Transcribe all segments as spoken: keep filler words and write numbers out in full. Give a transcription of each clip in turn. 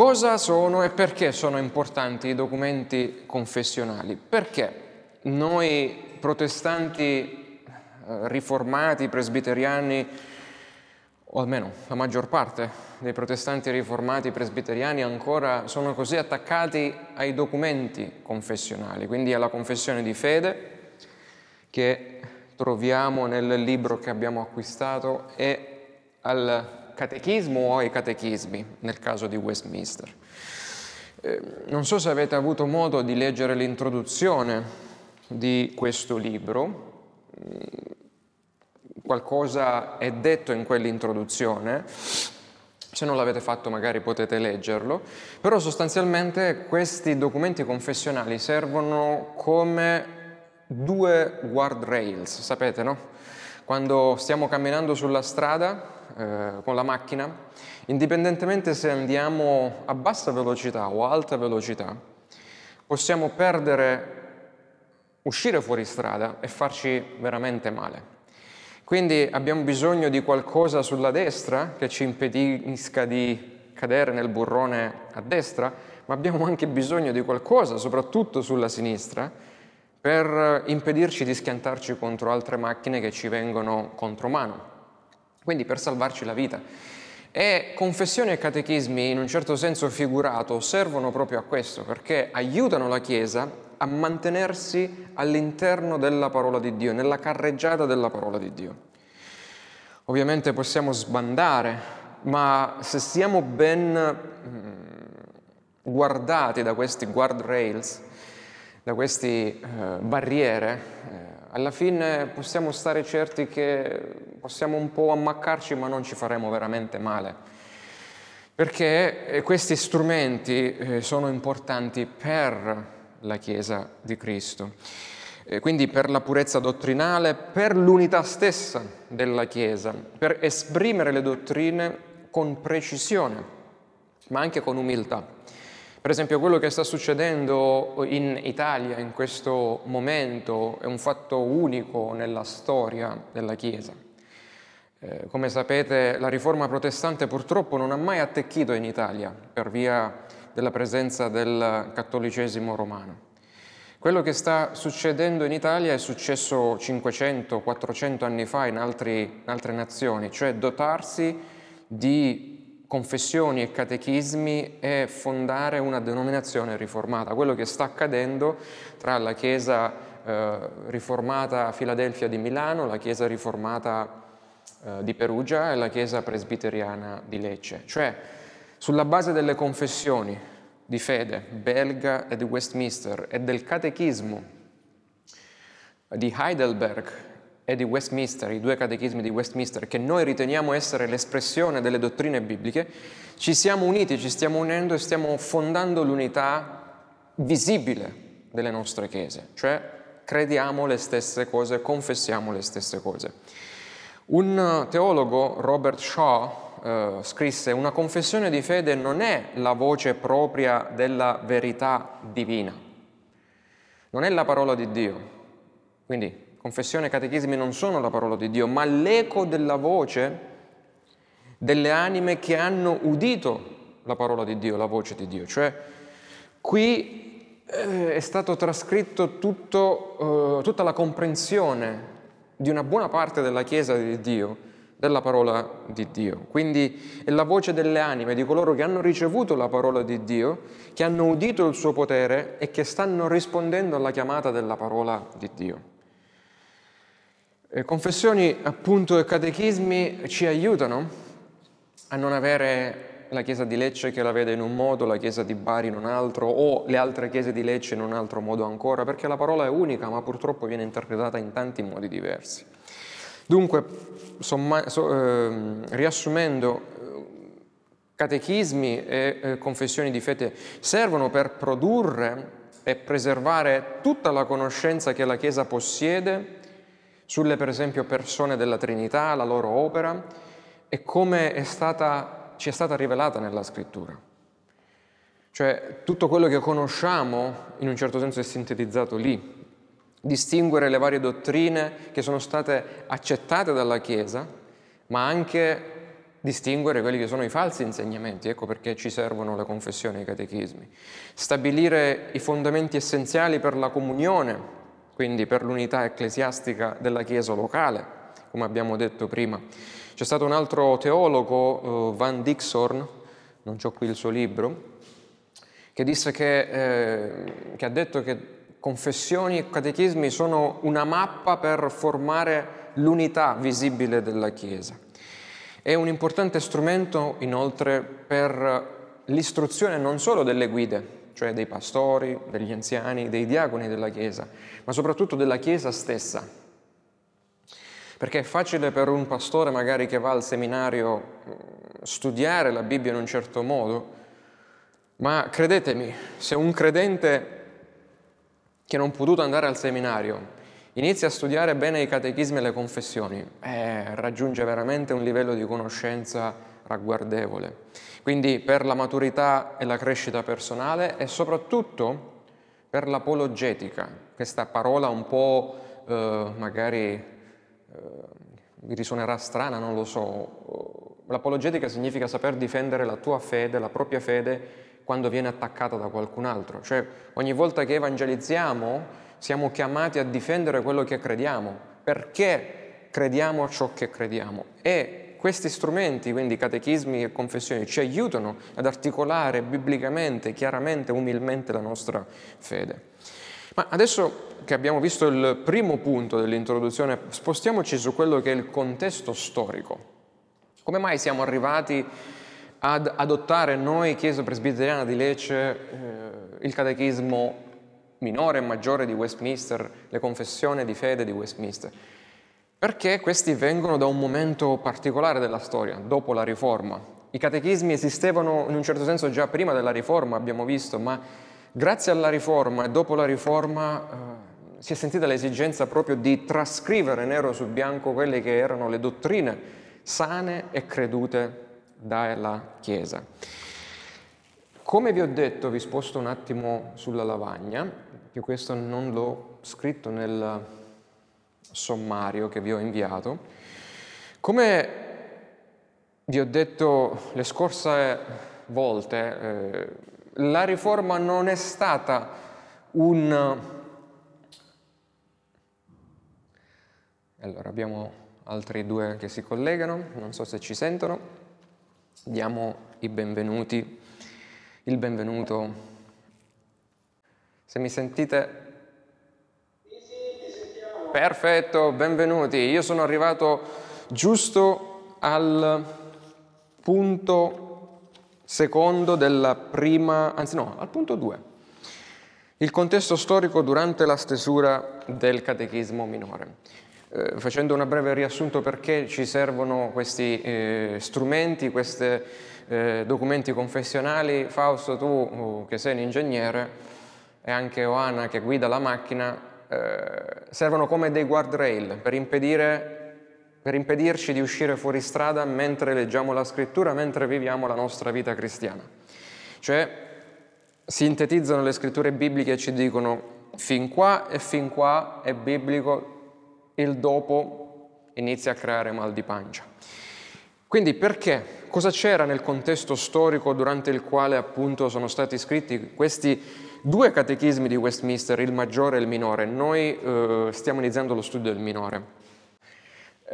Cosa sono e perché sono importanti i documenti confessionali? Perché noi protestanti riformati, presbiteriani, o almeno la maggior parte dei protestanti riformati presbiteriani ancora sono così attaccati ai documenti confessionali, quindi alla confessione di fede che troviamo nel libro che abbiamo acquistato e al catechismo o ai catechismi, nel caso di Westminster. Eh, non so se avete avuto modo di leggere l'introduzione di questo libro, qualcosa è detto in quell'introduzione, se non l'avete fatto magari potete leggerlo, però sostanzialmente questi documenti confessionali servono come due guardrails, sapete, no? Quando stiamo camminando sulla strada con la macchina, indipendentemente se andiamo a bassa velocità o a alta velocità, possiamo perdere, uscire fuori strada e farci veramente male. Quindi abbiamo bisogno di qualcosa sulla destra che ci impedisca di cadere nel burrone a destra, ma abbiamo anche bisogno di qualcosa, soprattutto sulla sinistra, per impedirci di schiantarci contro altre macchine che ci vengono contro mano. Quindi per salvarci la vita. E confessioni e catechismi, in un certo senso figurato, servono proprio a questo, perché aiutano la Chiesa a mantenersi all'interno della parola di Dio, nella carreggiata della parola di Dio. Ovviamente possiamo sbandare, ma se siamo ben guardati da questi guardrails, da queste eh, barriere, eh, alla fine possiamo stare certi che possiamo un po' ammaccarci, ma non ci faremo veramente male, perché questi strumenti sono importanti per la Chiesa di Cristo, quindi per la purezza dotrinale, per l'unità stessa della Chiesa, per esprimere le dottrine con precisione, ma anche con umiltà. Per esempio, quello che sta succedendo in Italia in questo momento è un fatto unico nella storia della Chiesa. Come sapete, la riforma protestante purtroppo non ha mai attecchito in Italia per via della presenza del cattolicesimo romano. Quello che sta succedendo in Italia è successo cinquecento quattrocento anni fa in, altri, in altre nazioni, cioè dotarsi di confessioni e catechismi e fondare una denominazione riformata. Quello che sta accadendo tra la Chiesa eh, riformata a Filadelfia di Milano, la Chiesa riformata di Perugia e la Chiesa presbiteriana di Lecce, cioè sulla base delle confessioni di fede belga e di Westminster e del catechismo di Heidelberg e di Westminster, i due catechismi di Westminster che noi riteniamo essere l'espressione delle dottrine bibliche, ci siamo uniti, ci stiamo unendo e stiamo fondando l'unità visibile delle nostre chiese, cioè crediamo le stesse cose, confessiamo le stesse cose. Un teologo, Robert Shaw, eh, scrisse: una confessione di fede non è la voce propria della verità divina, non è la parola di Dio, quindi confessione e catechismi non sono la parola di Dio, ma l'eco della voce delle anime che hanno udito la parola di Dio, la voce di Dio. Cioè qui eh, è stato trascritto tutto, eh, tutta la comprensione di una buona parte della Chiesa di Dio, della parola di Dio. Quindi è la voce delle anime, di coloro che hanno ricevuto la parola di Dio, che hanno udito il suo potere e che stanno rispondendo alla chiamata della parola di Dio. E confessioni, appunto, e catechismi ci aiutano a non avere la Chiesa di Lecce che la vede in un modo, la Chiesa di Bari in un altro, o le altre Chiese di Lecce in un altro modo ancora, perché la parola è unica, ma purtroppo viene interpretata in tanti modi diversi. Dunque, somma, so, eh, riassumendo, catechismi e eh, confessioni di fede servono per produrre e preservare tutta la conoscenza che la Chiesa possiede sulle, per esempio, persone della Trinità, la loro opera, e come è stata ci è stata rivelata nella Scrittura. Cioè, tutto quello che conosciamo, in un certo senso, è sintetizzato lì. Distinguere le varie dottrine che sono state accettate dalla Chiesa, ma anche distinguere quelli che sono i falsi insegnamenti, ecco perché ci servono la confessione e i catechismi, stabilire i fondamenti essenziali per la comunione, quindi per l'unità ecclesiastica della Chiesa locale, come abbiamo detto prima. C'è stato un altro teologo, Van Dixhorn, non c'ho qui il suo libro, che disse che, eh, che ha detto che confessioni e catechismi sono una mappa per formare l'unità visibile della Chiesa. È un importante strumento inoltre per l'istruzione non solo delle guide, cioè dei pastori, degli anziani, dei diaconi della Chiesa, ma soprattutto della Chiesa stessa. Perché è facile per un pastore magari che va al seminario studiare la Bibbia in un certo modo, ma credetemi, se un credente che non ha potuto andare al seminario inizia a studiare bene i catechismi e le confessioni, eh, raggiunge veramente un livello di conoscenza ragguardevole. Quindi per la maturità e la crescita personale e soprattutto per l'apologetica, questa parola un po' eh, magari eh, risuonerà strana, non lo so. L'apologetica significa saper difendere la tua fede, la propria fede, quando viene attaccata da qualcun altro. Cioè ogni volta che evangelizziamo siamo chiamati a difendere quello che crediamo, perché crediamo ciò che crediamo. E questi strumenti, quindi catechismi e confessioni, ci aiutano ad articolare biblicamente, chiaramente, umilmente la nostra fede. Ma adesso che abbiamo visto il primo punto dell'introduzione, spostiamoci su quello che è il contesto storico. Come mai siamo arrivati ad adottare noi, Chiesa presbiteriana di Lecce, eh, il catechismo minore e maggiore di Westminster, le confessioni di fede di Westminster? Perché questi vengono da un momento particolare della storia, dopo la Riforma. I catechismi esistevano in un certo senso già prima della Riforma, abbiamo visto, ma grazie alla Riforma e dopo la Riforma eh, si è sentita l'esigenza proprio di trascrivere nero su bianco quelle che erano le dottrine sane e credute dalla Chiesa. Come vi ho detto, vi sposto un attimo sulla lavagna, che questo non l'ho scritto nel sommario che vi ho inviato. Come vi ho detto le scorse volte, eh, la Riforma non è stata un... Allora, abbiamo altri due che si collegano, non so se ci sentono. Diamo i benvenuti, il benvenuto. Se mi sentite? Sì, sì, ti sentiamo. Perfetto, benvenuti. Io sono arrivato giusto al punto secondo della prima, anzi no, al punto due. Il contesto storico durante la stesura del catechismo minore. Facendo una breve riassunto perché ci servono questi eh, strumenti, questi eh, documenti confessionali. Fausto, tu che sei un ingegnere, e anche Oana che guida la macchina, eh, servono come dei guardrail per impedire, per impedirci di uscire fuori strada mentre leggiamo la scrittura, mentre viviamo la nostra vita cristiana. Cioè sintetizzano le scritture bibliche e ci dicono fin qua e fin qua è biblico, il dopo inizia a creare mal di pancia. Quindi perché? Cosa c'era nel contesto storico durante il quale appunto sono stati scritti questi due catechismi di Westminster, il maggiore e il minore? Noi eh, stiamo iniziando lo studio del minore.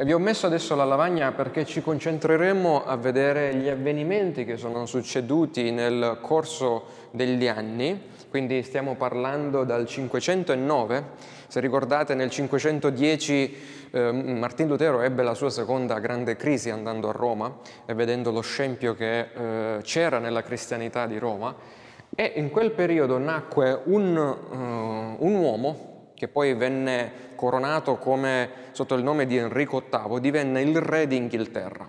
Vi ho messo adesso la lavagna perché ci concentreremo a vedere gli avvenimenti che sono succeduti nel corso degli anni. Quindi stiamo parlando dal cinquecentonove, se ricordate nel cinquecentodieci eh, Martin Lutero ebbe la sua seconda grande crisi andando a Roma e vedendo lo scempio che eh, c'era nella cristianità di Roma, e in quel periodo nacque un, uh, un uomo che poi venne coronato come, sotto il nome di Enrico ottavo, divenne il re d'Inghilterra.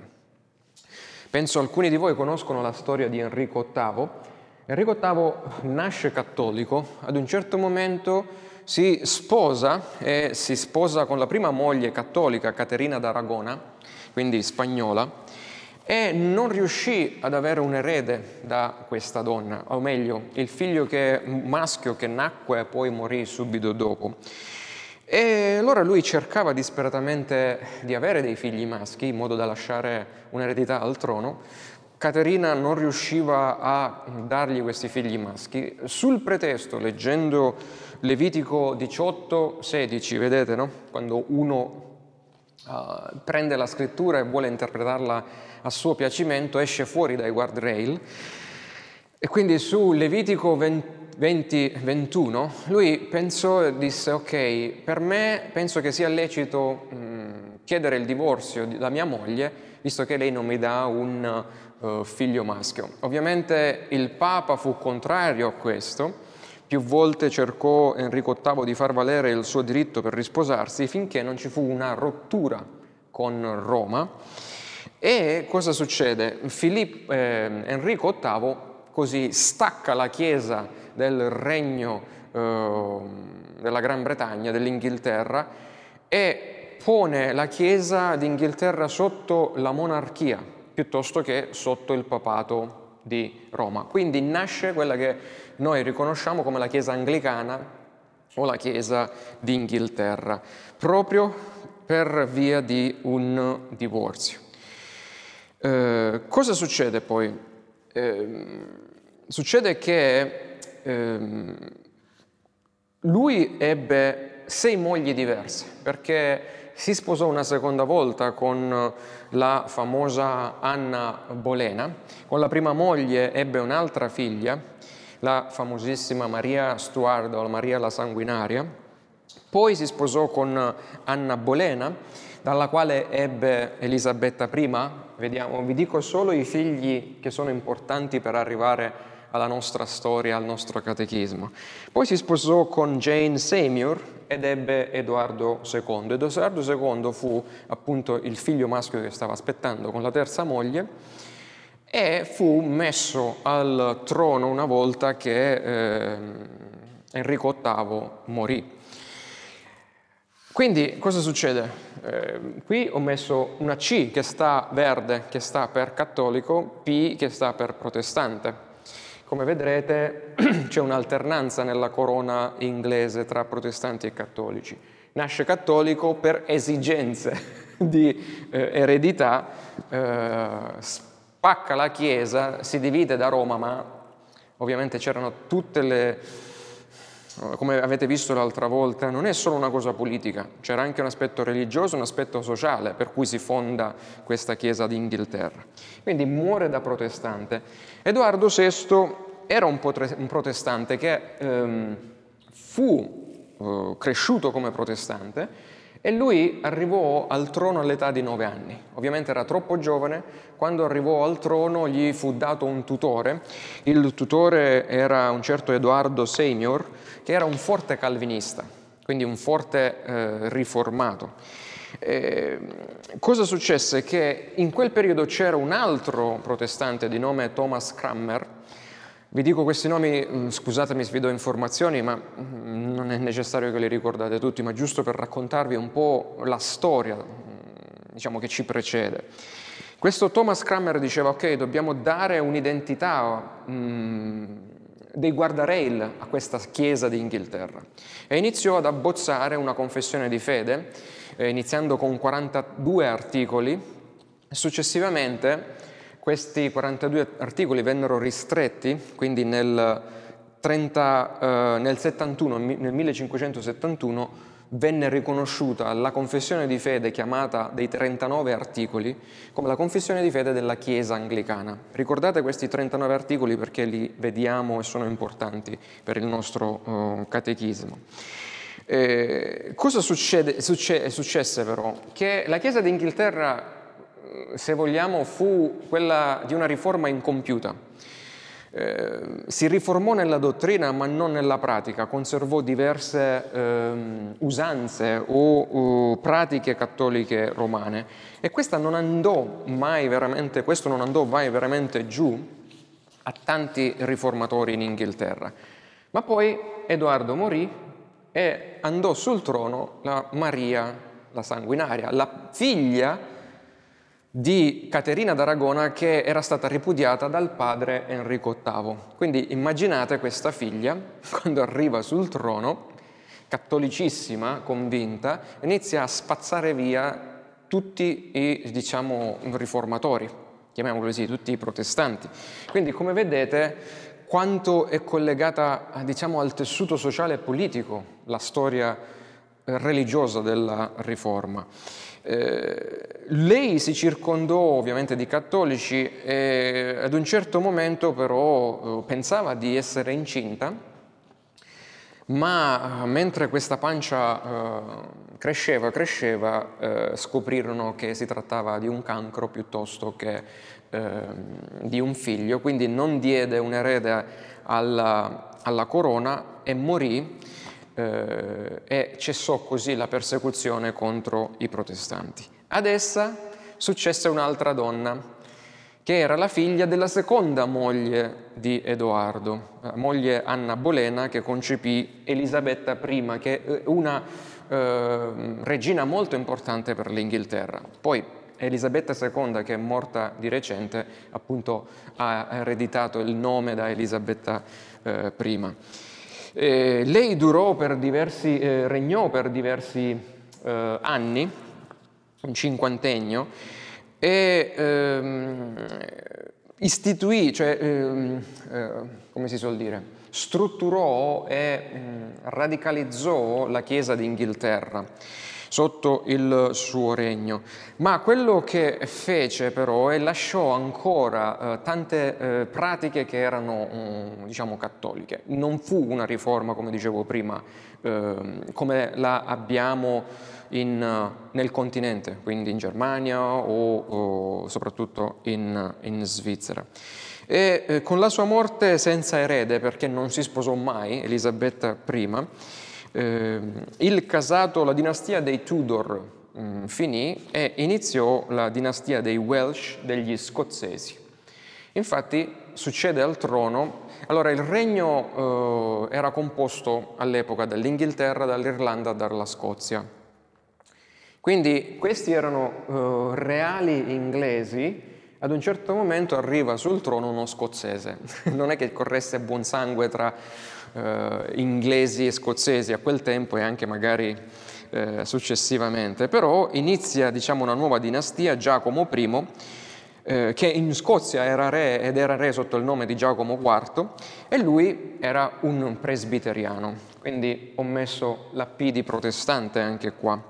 Penso alcuni di voi conoscono la storia di Enrico ottavo. Enrico ottavo nasce cattolico, ad un certo momento si sposa e si sposa con la prima moglie cattolica, Caterina d'Aragona, quindi spagnola, e non riuscì ad avere un erede da questa donna, o meglio, il figlio che, maschio che nacque poi morì subito dopo. E allora lui cercava disperatamente di avere dei figli maschi in modo da lasciare un'eredità al trono. Caterina non riusciva a dargli questi figli maschi. Sul pretesto, leggendo Levitico diciotto sedici, vedete, no? Quando uno Uh, prende la scrittura e vuole interpretarla a suo piacimento, esce fuori dai guardrail, e quindi su Levitico venti ventuno lui pensò e disse: ok, per me penso che sia lecito mh, chiedere il divorzio da mia moglie, visto che lei non mi dà un uh, figlio maschio. Ovviamente il Papa fu contrario a questo. Più volte cercò Enrico ottavo di far valere il suo diritto per risposarsi, finché non ci fu una rottura con Roma. E cosa succede? Filippo, eh, Enrico ottavo così stacca la Chiesa del regno eh, della Gran Bretagna, dell'Inghilterra, e pone la Chiesa d'Inghilterra sotto la monarchia, piuttosto che sotto il papato di Roma. Quindi nasce quella che noi riconosciamo come la Chiesa anglicana o la Chiesa d'Inghilterra, proprio per via di un divorzio. Eh, cosa succede poi? Eh, succede che eh, lui ebbe sei mogli diverse, perché si sposò una seconda volta con la famosa Anna Bolena. Con la prima moglie ebbe un'altra figlia, la famosissima Maria Stuarda o Maria la Sanguinaria. Poi si sposò con Anna Bolena, dalla quale ebbe Elisabetta prima. Vediamo, vi dico solo i figli che sono importanti per arrivare alla nostra storia, al nostro catechismo. Poi si sposò con Jane Seymour ed ebbe Edoardo secondo. Edoardo secondo fu appunto il figlio maschio che stava aspettando con la terza moglie, e fu messo al trono una volta che eh, Enrico ottavo morì. Quindi cosa succede? Eh, qui ho messo una C che sta verde, che sta per cattolico, P che sta per protestante. Come vedrete c'è un'alternanza nella corona inglese tra protestanti e cattolici. Nasce cattolico per esigenze di eh, eredità, eh, spacca la Chiesa, si divide da Roma, ma ovviamente c'erano tutte le... come avete visto l'altra volta, non è solo una cosa politica, c'era anche un aspetto religioso, un aspetto sociale per cui si fonda questa Chiesa d'Inghilterra. Quindi muore da protestante. Edoardo sesto era un, potre- un protestante che ehm, fu eh, cresciuto come protestante, e lui arrivò al trono all'età di nove anni. Ovviamente era troppo giovane. Quando arrivò al trono gli fu dato un tutore. Il tutore era un certo Edoardo Seymour, che era un forte calvinista, quindi un forte eh, riformato. Eh, cosa successe? Che in quel periodo c'era un altro protestante di nome Thomas Cranmer. Vi dico questi nomi, scusatemi se vi do informazioni, ma non è necessario che li ricordate tutti, ma giusto per raccontarvi un po' la storia, diciamo, che ci precede. Questo Thomas Cranmer diceva: ok, dobbiamo dare un'identità, mh, dei guardrail a questa Chiesa d'Inghilterra, e iniziò ad abbozzare una confessione di fede, eh, iniziando con quarantadue articoli. Successivamente questi quarantadue articoli vennero ristretti, quindi nel, trenta, eh, nel, settantuno, nel millecinquecentosettantuno venne riconosciuta la confessione di fede, chiamata dei trentanove articoli, come la confessione di fede della Chiesa anglicana. Ricordate questi trentanove articoli, perché li vediamo e sono importanti per il nostro eh, catechismo. Eh, cosa succede, succe, successe però? Che la Chiesa d'Inghilterra, se vogliamo, fu quella di una riforma incompiuta. Eh, si riformò nella dottrina ma non nella pratica, conservò diverse eh, usanze o eh, pratiche cattoliche romane, e questa non andò mai veramente, questo non andò mai veramente giù a tanti riformatori in Inghilterra. Ma poi Edoardo morì e andò sul trono la Maria la Sanguinaria, la figlia di Caterina d'Aragona, che era stata ripudiata dal padre Enrico ottavo. Quindi immaginate questa figlia, quando arriva sul trono, cattolicissima, convinta, inizia a spazzare via tutti i, diciamo, riformatori, chiamiamoli così, tutti i protestanti. Quindi, come vedete, quanto è collegata, diciamo, al tessuto sociale e politico la storia religiosa della Riforma. Eh, lei si circondò ovviamente di cattolici e ad un certo momento però eh, pensava di essere incinta, ma mentre questa pancia eh, cresceva, cresceva, eh, scoprirono che si trattava di un cancro piuttosto che eh, di un figlio, quindi non diede un erede alla, alla corona e morì. E cessò così la persecuzione contro i protestanti. Ad essa successe un'altra donna, che era la figlia della seconda moglie di Edoardo, moglie Anna Bolena, che concepì Elisabetta prima, che è una eh, regina molto importante per l'Inghilterra. Poi Elisabetta seconda, che è morta di recente, appunto ha ereditato il nome da Elisabetta eh, prima. Eh, lei durò per diversi, eh, regnò per diversi eh, anni, un cinquantennio, e ehm, istituì, cioè, ehm, eh, come si suol dire, strutturò e mh, radicalizzò la Chiesa d'Inghilterra sotto il suo regno. Ma quello che fece però è lasciò ancora eh, tante eh, pratiche che erano mh, diciamo cattoliche. Non fu una riforma, come dicevo prima, eh, come la abbiamo in, nel continente, quindi in Germania o, o soprattutto in, in Svizzera. E eh, con la sua morte senza erede, perché non si sposò mai, Elisabetta prima, Eh, il casato, la dinastia dei Tudor mh, finì e iniziò la dinastia dei Welsh, degli scozzesi. Infatti succede al trono. Allora, il regno eh, era composto all'epoca dall'Inghilterra, dall'Irlanda, dalla Scozia. Quindi questi erano eh, reali inglesi. Ad un certo momento arriva sul trono uno scozzese. Non è che corresse buon sangue tra Uh, inglesi e scozzesi a quel tempo e anche magari uh, successivamente, però inizia, diciamo, una nuova dinastia. Giacomo primo, uh, che in Scozia era re ed era re sotto il nome di Giacomo quarto, e lui era un presbiteriano, quindi ho messo la P di protestante anche qua.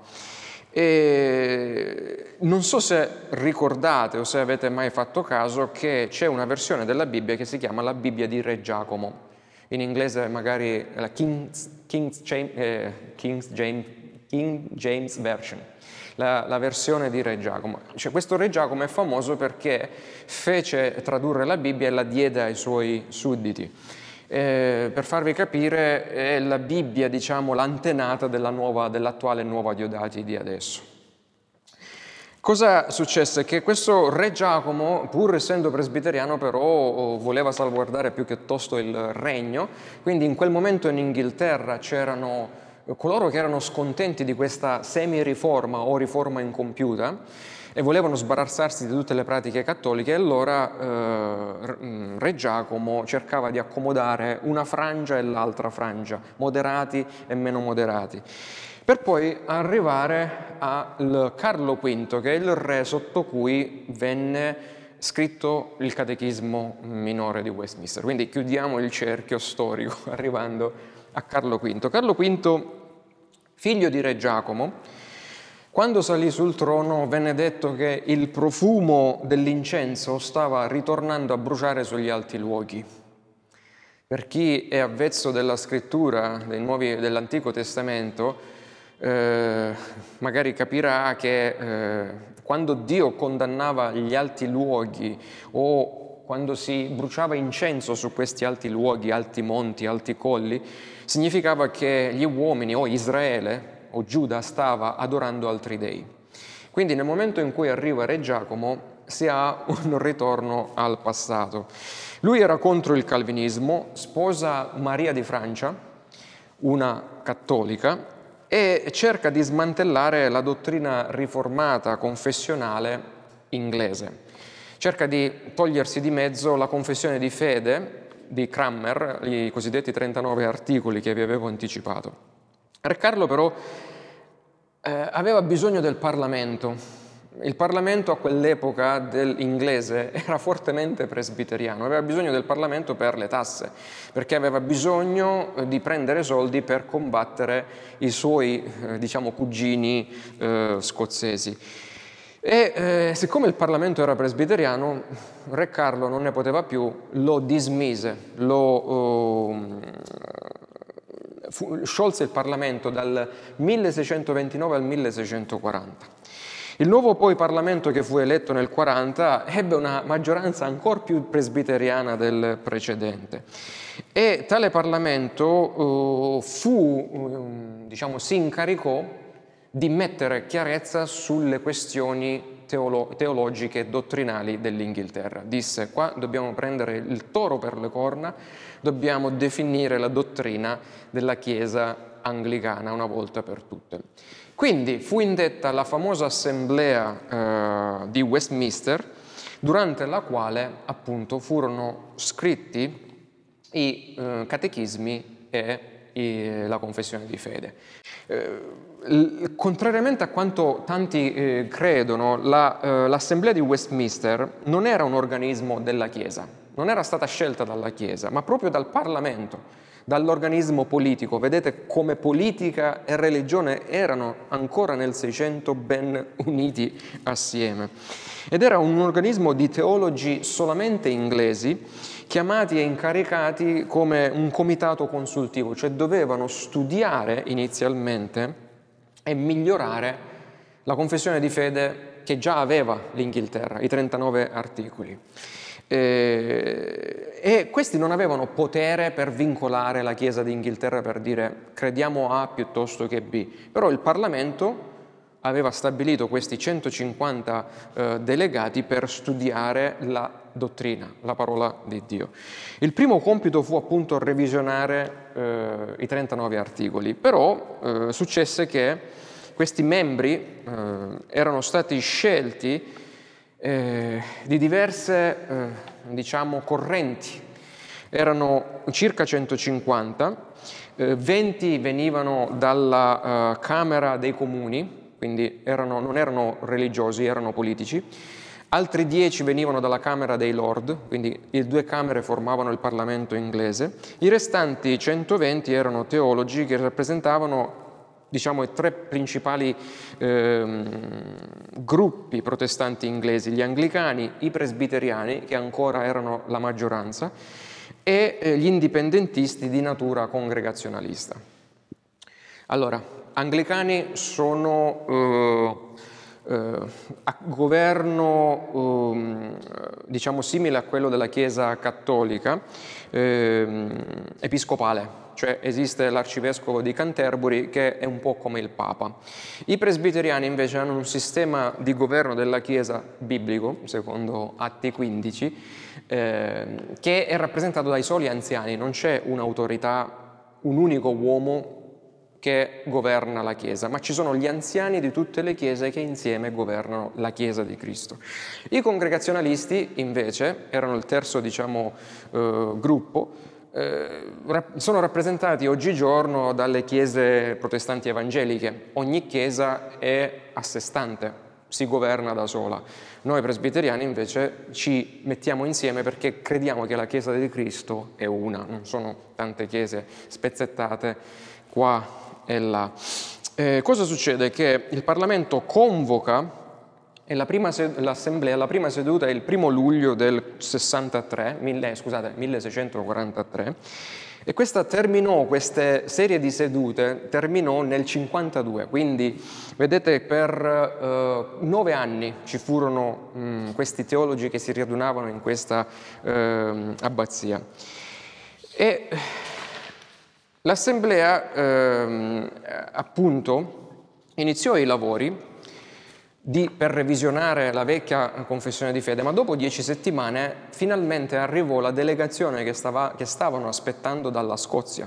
E non so se ricordate o se avete mai fatto caso che c'è una versione della Bibbia che si chiama la Bibbia di Re Giacomo. In inglese magari la King eh, James, King James Version, la, la versione di Re Giacomo. Cioè, questo Re Giacomo è famoso perché fece tradurre la Bibbia e la diede ai suoi sudditi. Eh, per farvi capire, è la Bibbia, diciamo, l'antenata della nuova, dell'attuale Nuova Diodati di adesso. Cosa successe? Che questo Re Giacomo, pur essendo presbiteriano, però voleva salvaguardare più piuttosto il regno, quindi in quel momento in Inghilterra c'erano coloro che erano scontenti di questa semi-riforma o riforma incompiuta e volevano sbarazzarsi di tutte le pratiche cattoliche, e allora eh, Re Giacomo cercava di accomodare una frangia e l'altra frangia, moderati e meno moderati, per poi arrivare al Carlo quinto, che è il re sotto cui venne scritto il Catechismo minore di Westminster. Quindi chiudiamo il cerchio storico arrivando a Carlo quinto. Carlo quinto, figlio di Re Giacomo, quando salì sul trono venne detto che il profumo dell'incenso stava ritornando a bruciare sugli alti luoghi. Per chi è avvezzo della scrittura dei nuovi, dell'Antico Testamento, Eh, magari capirà che eh, quando Dio condannava gli alti luoghi o quando si bruciava incenso su questi alti luoghi, alti monti, alti colli, significava che gli uomini o Israele o Giuda stava adorando altri dei. Quindi nel momento in cui arriva Re Giacomo si ha un ritorno al passato. Lui era contro il calvinismo, sposa Maria di Francia, una cattolica, e cerca di smantellare la dottrina riformata confessionale inglese. Cerca di togliersi di mezzo la confessione di fede di Cranmer, i cosiddetti trentanove articoli che vi avevo anticipato. Re Carlo però eh, aveva bisogno del Parlamento. Il Parlamento a quell'epoca dell'inglese era fortemente presbiteriano, aveva bisogno del Parlamento per le tasse, perché aveva bisogno di prendere soldi per combattere i suoi, eh, diciamo, cugini eh, scozzesi. E eh, siccome il Parlamento era presbiteriano, Re Carlo non ne poteva più, lo dismise, lo... Eh, fu, sciolse il Parlamento dal milleseicentoventinove al milleseicentoquaranta. Il nuovo poi Parlamento che fu eletto nel quaranta ebbe una maggioranza ancora più presbiteriana del precedente e tale Parlamento uh, fu, um, diciamo, si incaricò di mettere chiarezza sulle questioni teolo- teologiche e dottrinali dell'Inghilterra. Disse: qua dobbiamo prendere il toro per le corna, dobbiamo definire la dottrina della Chiesa anglicana una volta per tutte. Quindi fu indetta la famosa Assemblea eh, di Westminster, durante la quale appunto furono scritti i eh, catechismi e i, la confessione di fede. Eh, l- contrariamente a quanto tanti eh, credono, la, eh, l'Assemblea di Westminster non era un organismo della Chiesa, non era stata scelta dalla Chiesa, ma proprio dal Parlamento, dall'organismo politico. Vedete come politica e religione erano ancora nel Seicento ben uniti assieme. Ed era un organismo di teologi solamente inglesi, chiamati e incaricati come un comitato consultivo, cioè dovevano studiare inizialmente e migliorare la confessione di fede che già aveva l'Inghilterra, i trentanove articoli. Eh, e questi non avevano potere per vincolare la Chiesa d'Inghilterra per dire crediamo A piuttosto che B, però il Parlamento aveva stabilito questi centocinquanta eh, delegati per studiare la dottrina, la parola di Dio. Il primo compito fu appunto revisionare eh, i trentanove articoli, però eh, successe che questi membri eh, erano stati scelti Eh, di diverse eh, diciamo correnti. Erano circa centocinquanta, eh, venti venivano dalla eh, Camera dei Comuni, quindi erano, non erano religiosi, erano politici, altri dieci venivano dalla Camera dei Lord, quindi le due Camere formavano il Parlamento inglese, i restanti centoventi erano teologi che rappresentavano, diciamo, i tre principali eh, gruppi protestanti inglesi: gli anglicani, i presbiteriani, che ancora erano la maggioranza, e eh, gli indipendentisti di natura congregazionalista. Allora, anglicani sono eh, eh, a governo eh, diciamo simile a quello della Chiesa cattolica, eh, episcopale. Cioè esiste l'arcivescovo di Canterbury che è un po' come il Papa. I presbiteriani invece hanno un sistema di governo della Chiesa biblico, secondo Atti quindici, eh, che è rappresentato dai soli anziani, non c'è un'autorità, un unico uomo che governa la Chiesa, ma ci sono gli anziani di tutte le Chiese che insieme governano la Chiesa di Cristo. I congregazionalisti invece erano il terzo, diciamo, eh, gruppo. Sono rappresentati oggigiorno dalle chiese protestanti evangeliche. Ogni chiesa è a sé stante, si governa da sola. Noi presbiteriani invece ci mettiamo insieme perché crediamo che la Chiesa di Cristo è una, non sono tante chiese spezzettate qua e là. Eh, cosa succede? Che il Parlamento convoca e la prima sed- l'assemblea, la prima seduta è il primo luglio del sessantatré, mille, scusate, milleseicentoquarantatré, e questa terminò, queste serie di sedute terminò nel cinquantadue, quindi vedete per eh, nove anni ci furono mh, questi teologi che si radunavano in questa eh, abbazia. E l'assemblea eh, appunto iniziò i lavori Di, per revisionare la vecchia confessione di fede, ma dopo dieci settimane finalmente arrivò la delegazione che, stava, che stavano aspettando dalla Scozia,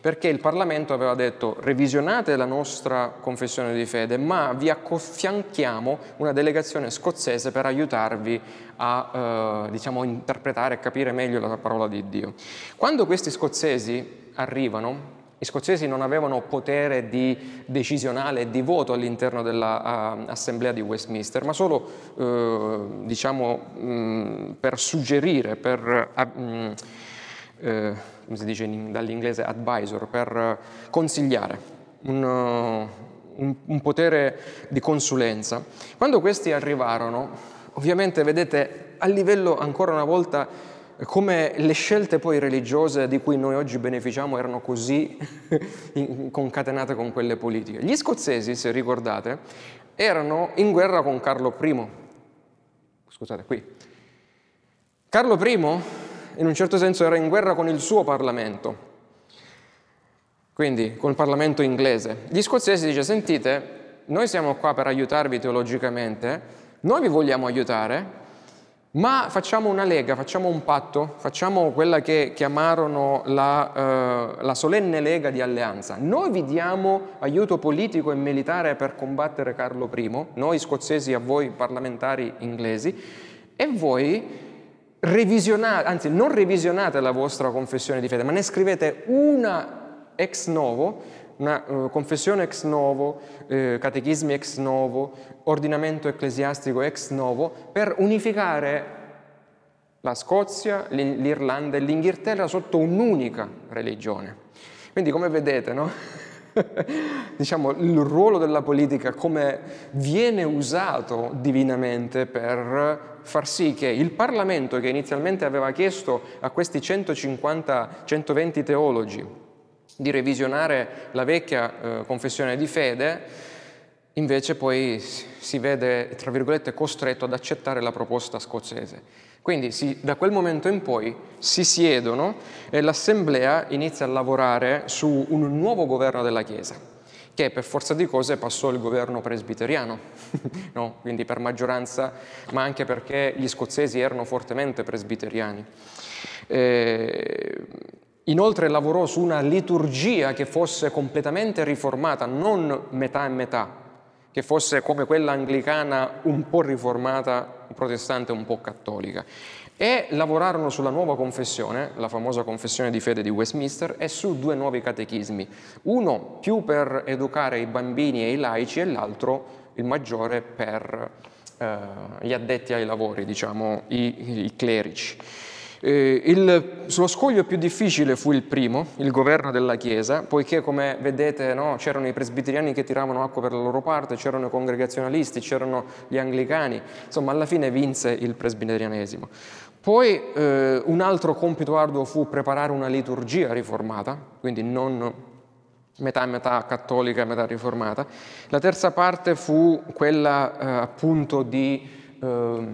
perché il Parlamento aveva detto: revisionate la nostra confessione di fede, ma vi affianchiamo una delegazione scozzese per aiutarvi a eh, diciamo, interpretare e capire meglio la parola di Dio. Quando questi scozzesi arrivano, Gli scozzesi non avevano potere di decisionale e di voto all'interno dell'Assemblea uh, di Westminster, ma solo uh, diciamo, mh, per suggerire, per, uh, mh, uh, come si dice in, dall'inglese advisor, per uh, consigliare, un, uh, un, un potere di consulenza. Quando questi arrivarono, ovviamente vedete a livello ancora una volta come le scelte poi religiose di cui noi oggi beneficiamo erano così concatenate con quelle politiche. Gli scozzesi, se ricordate, erano in guerra con Carlo Primo. Scusate, qui. Carlo Primo, in un certo senso, era in guerra con il suo Parlamento, quindi col Parlamento inglese. Gli scozzesi dice: sentite, noi siamo qua per aiutarvi teologicamente, noi vi vogliamo aiutare, ma facciamo una lega, facciamo un patto, facciamo quella che chiamarono la, eh, la Solenne Lega di Alleanza. Noi vi diamo aiuto politico e militare per combattere Carlo Primo, noi scozzesi a voi parlamentari inglesi, e voi revisionate, anzi non revisionate la vostra confessione di fede, ma ne scrivete una ex novo, una uh, confessione ex novo, eh, catechismi ex novo, ordinamento ecclesiastico ex novo, per unificare la Scozia, l'Irlanda e l'Inghilterra sotto un'unica religione. Quindi, come vedete, no? diciamo, il ruolo della politica come viene usato divinamente per far sì che il Parlamento, che inizialmente aveva chiesto a questi centocinquanta centoventi teologi di revisionare la vecchia eh, confessione di fede, invece poi si vede, tra virgolette, costretto ad accettare la proposta scozzese. Quindi si, da quel momento in poi si siedono e l'Assemblea inizia a lavorare su un nuovo governo della Chiesa, che per forza di cose passò il governo presbiteriano, no? Quindi per maggioranza, ma anche perché gli scozzesi erano fortemente presbiteriani. E... Inoltre lavorò su una liturgia che fosse completamente riformata, non metà e metà, che fosse come quella anglicana un po' riformata, protestante un po' cattolica. E lavorarono sulla nuova confessione, la famosa confessione di fede di Westminster, e su due nuovi catechismi, uno più per educare i bambini e i laici e l'altro, il maggiore, per eh, gli addetti ai lavori, diciamo, i, i clerici. Eh, il, lo scoglio più difficile fu il primo, il governo della Chiesa, poiché, come vedete, no, c'erano i presbiteriani che tiravano acqua per la loro parte, c'erano i congregazionalisti, c'erano gli anglicani, insomma alla fine vinse il presbiterianesimo. Poi eh, un altro compito arduo fu preparare una liturgia riformata, quindi non metà metà cattolica e metà riformata. La terza parte fu quella eh, appunto di eh,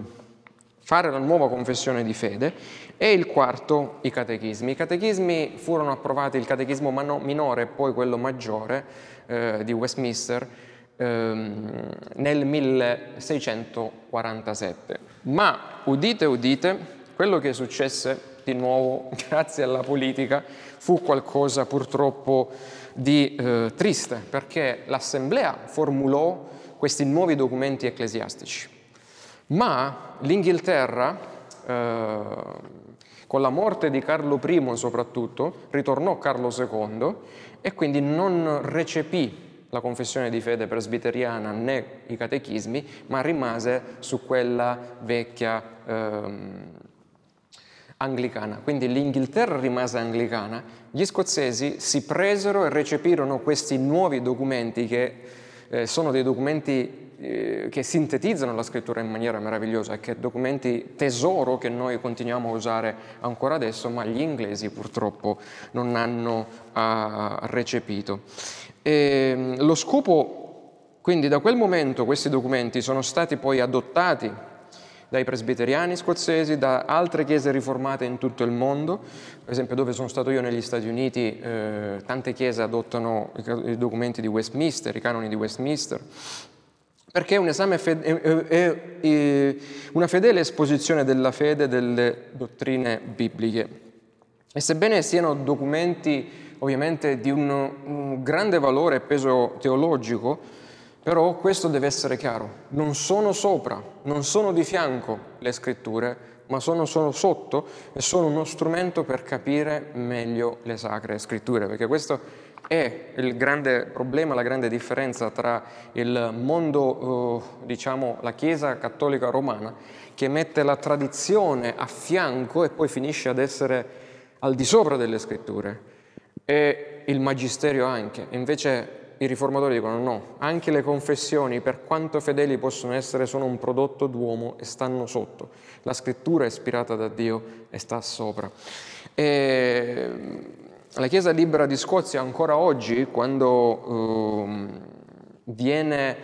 fare la nuova confessione di fede. E il quarto, i catechismi. I catechismi furono approvati, il catechismo minore e poi quello maggiore eh, di Westminster ehm, nel milleseicentoquarantasette. Ma, udite, udite, quello che successe di nuovo grazie alla politica fu qualcosa purtroppo di eh, triste, perché l'Assemblea formulò questi nuovi documenti ecclesiastici. Ma l'Inghilterra, eh, con la morte di Carlo Primo soprattutto, ritornò Carlo Secondo e quindi non recepì la confessione di fede presbiteriana né i catechismi, ma rimase su quella vecchia ehm, anglicana. Quindi l'Inghilterra rimase anglicana, gli scozzesi si presero e recepirono questi nuovi documenti che eh, sono dei documenti che sintetizzano la scrittura in maniera meravigliosa, che documenti tesoro che noi continuiamo a usare ancora adesso, ma gli inglesi purtroppo non hanno uh, recepito. E lo scopo, quindi, da quel momento questi documenti sono stati poi adottati dai presbiteriani scozzesi, da altre chiese riformate in tutto il mondo. Per esempio, dove sono stato io, negli Stati Uniti, eh, tante chiese adottano i, i documenti di Westminster, i canoni di Westminster, perché un esame e una fedele esposizione della fede e delle dottrine bibliche. E sebbene siano documenti ovviamente di un, un grande valore e peso teologico, però questo deve essere chiaro: non sono sopra, non sono di fianco le scritture, ma sono, sono sotto e sono uno strumento per capire meglio le sacre scritture, perché questo è il grande problema, la grande differenza tra il mondo, eh, diciamo, la Chiesa cattolica romana, che mette la tradizione a fianco e poi finisce ad essere al di sopra delle scritture, e il magisterio anche. Invece i riformatori dicono no, anche le confessioni, per quanto fedeli possono essere, sono un prodotto d'uomo e stanno sotto. La scrittura è ispirata da Dio e sta sopra. E la Chiesa Libera di Scozia ancora oggi, quando eh, viene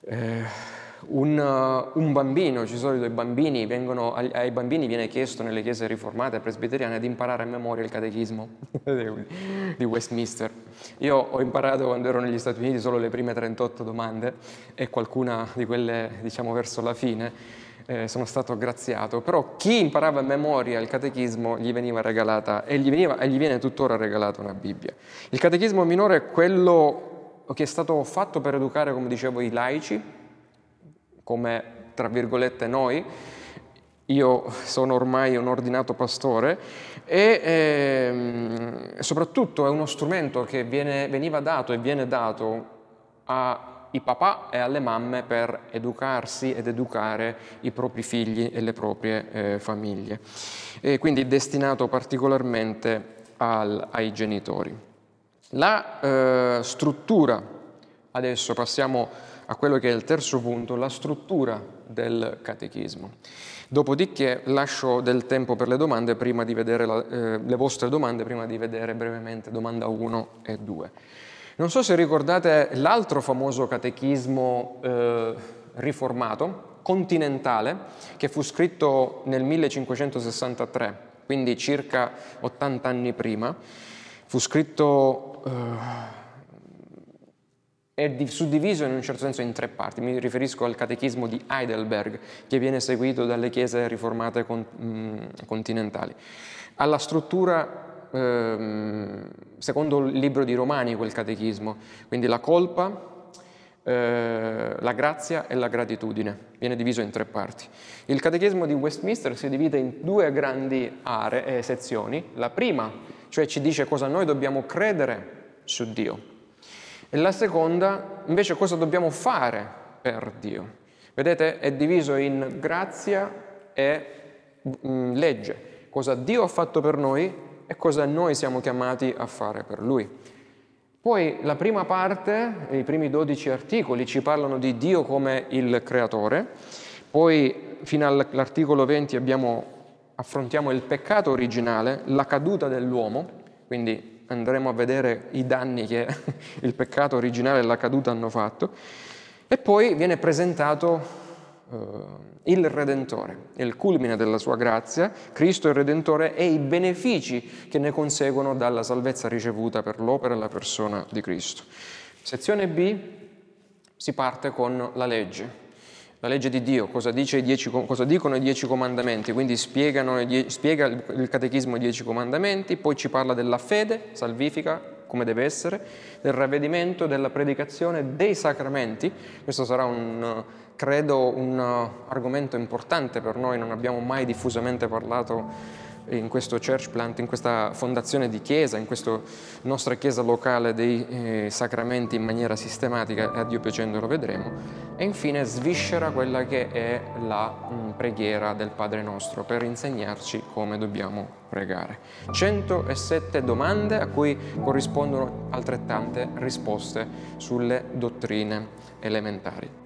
eh, un, un bambino, ci sono i bambini, vengono, ai bambini viene chiesto nelle chiese riformate e presbiteriane di imparare a memoria il Catechismo di Westminster. Io ho imparato quando ero negli Stati Uniti solo le prime trentotto domande e qualcuna di quelle, diciamo, verso la fine. Eh, sono stato graziato, però chi imparava a memoria il catechismo gli veniva regalata e gli, veniva, e gli viene tuttora regalata una Bibbia. Il catechismo minore è quello che è stato fatto per educare, come dicevo, i laici, come tra virgolette noi. Io sono ormai un ordinato pastore e ehm, soprattutto è uno strumento che viene, veniva dato e viene dato a i papà e alle mamme per educarsi ed educare i propri figli e le proprie eh, famiglie, e quindi destinato particolarmente al, ai genitori. La eh, struttura, adesso passiamo a quello che è il terzo punto, la struttura del catechismo. Dopodiché lascio del tempo per le domande prima di vedere la, eh, le vostre domande, prima di vedere brevemente domanda uno e due. Non so se ricordate l'altro famoso catechismo eh, riformato, continentale, che fu scritto nel millecinquecentosessantatré, quindi circa ottanta anni prima. Fu scritto e eh, suddiviso in un certo senso in tre parti. Mi riferisco al catechismo di Heidelberg, che viene seguito dalle chiese riformate con, mh, continentali. Alla struttura secondo il libro di Romani, quel catechismo, quindi la colpa, eh, la grazia e la gratitudine, viene diviso in tre parti. Il catechismo di Westminster si divide in due grandi aree e sezioni. La prima, cioè, ci dice cosa noi dobbiamo credere su Dio, e la seconda invece cosa dobbiamo fare per Dio. Vedete, è diviso in grazia e mh, legge, cosa Dio ha fatto per noi e cosa noi siamo chiamati a fare per Lui. Poi la prima parte, i primi dodici articoli, ci parlano di Dio come il Creatore. Poi fino all'articolo venti abbiamo, affrontiamo il peccato originale, la caduta dell'uomo, quindi andremo a vedere i danni che il peccato originale e la caduta hanno fatto. E poi viene presentato il Redentore, il culmine della sua grazia, Cristo il Redentore, e i benefici che ne conseguono dalla salvezza ricevuta per l'opera e la persona di Cristo. Sezione B, si parte con la legge, la legge di Dio, cosa, dice i dieci, cosa dicono i dieci comandamenti, quindi spiegano, spiega il catechismo i dieci comandamenti, poi ci parla della fede salvifica, come deve essere, del ravvedimento, della predicazione, dei sacramenti. Questo sarà un, credo, un argomento importante per noi, non abbiamo mai diffusamente parlato in questo church plant, in questa fondazione di chiesa, in questa nostra chiesa locale, dei eh, sacramenti in maniera sistematica, e a Dio piacendo lo vedremo. E infine sviscera quella che è la mh, preghiera del Padre Nostro, per insegnarci come dobbiamo pregare. centosette domande a cui corrispondono altrettante risposte sulle dottrine elementari.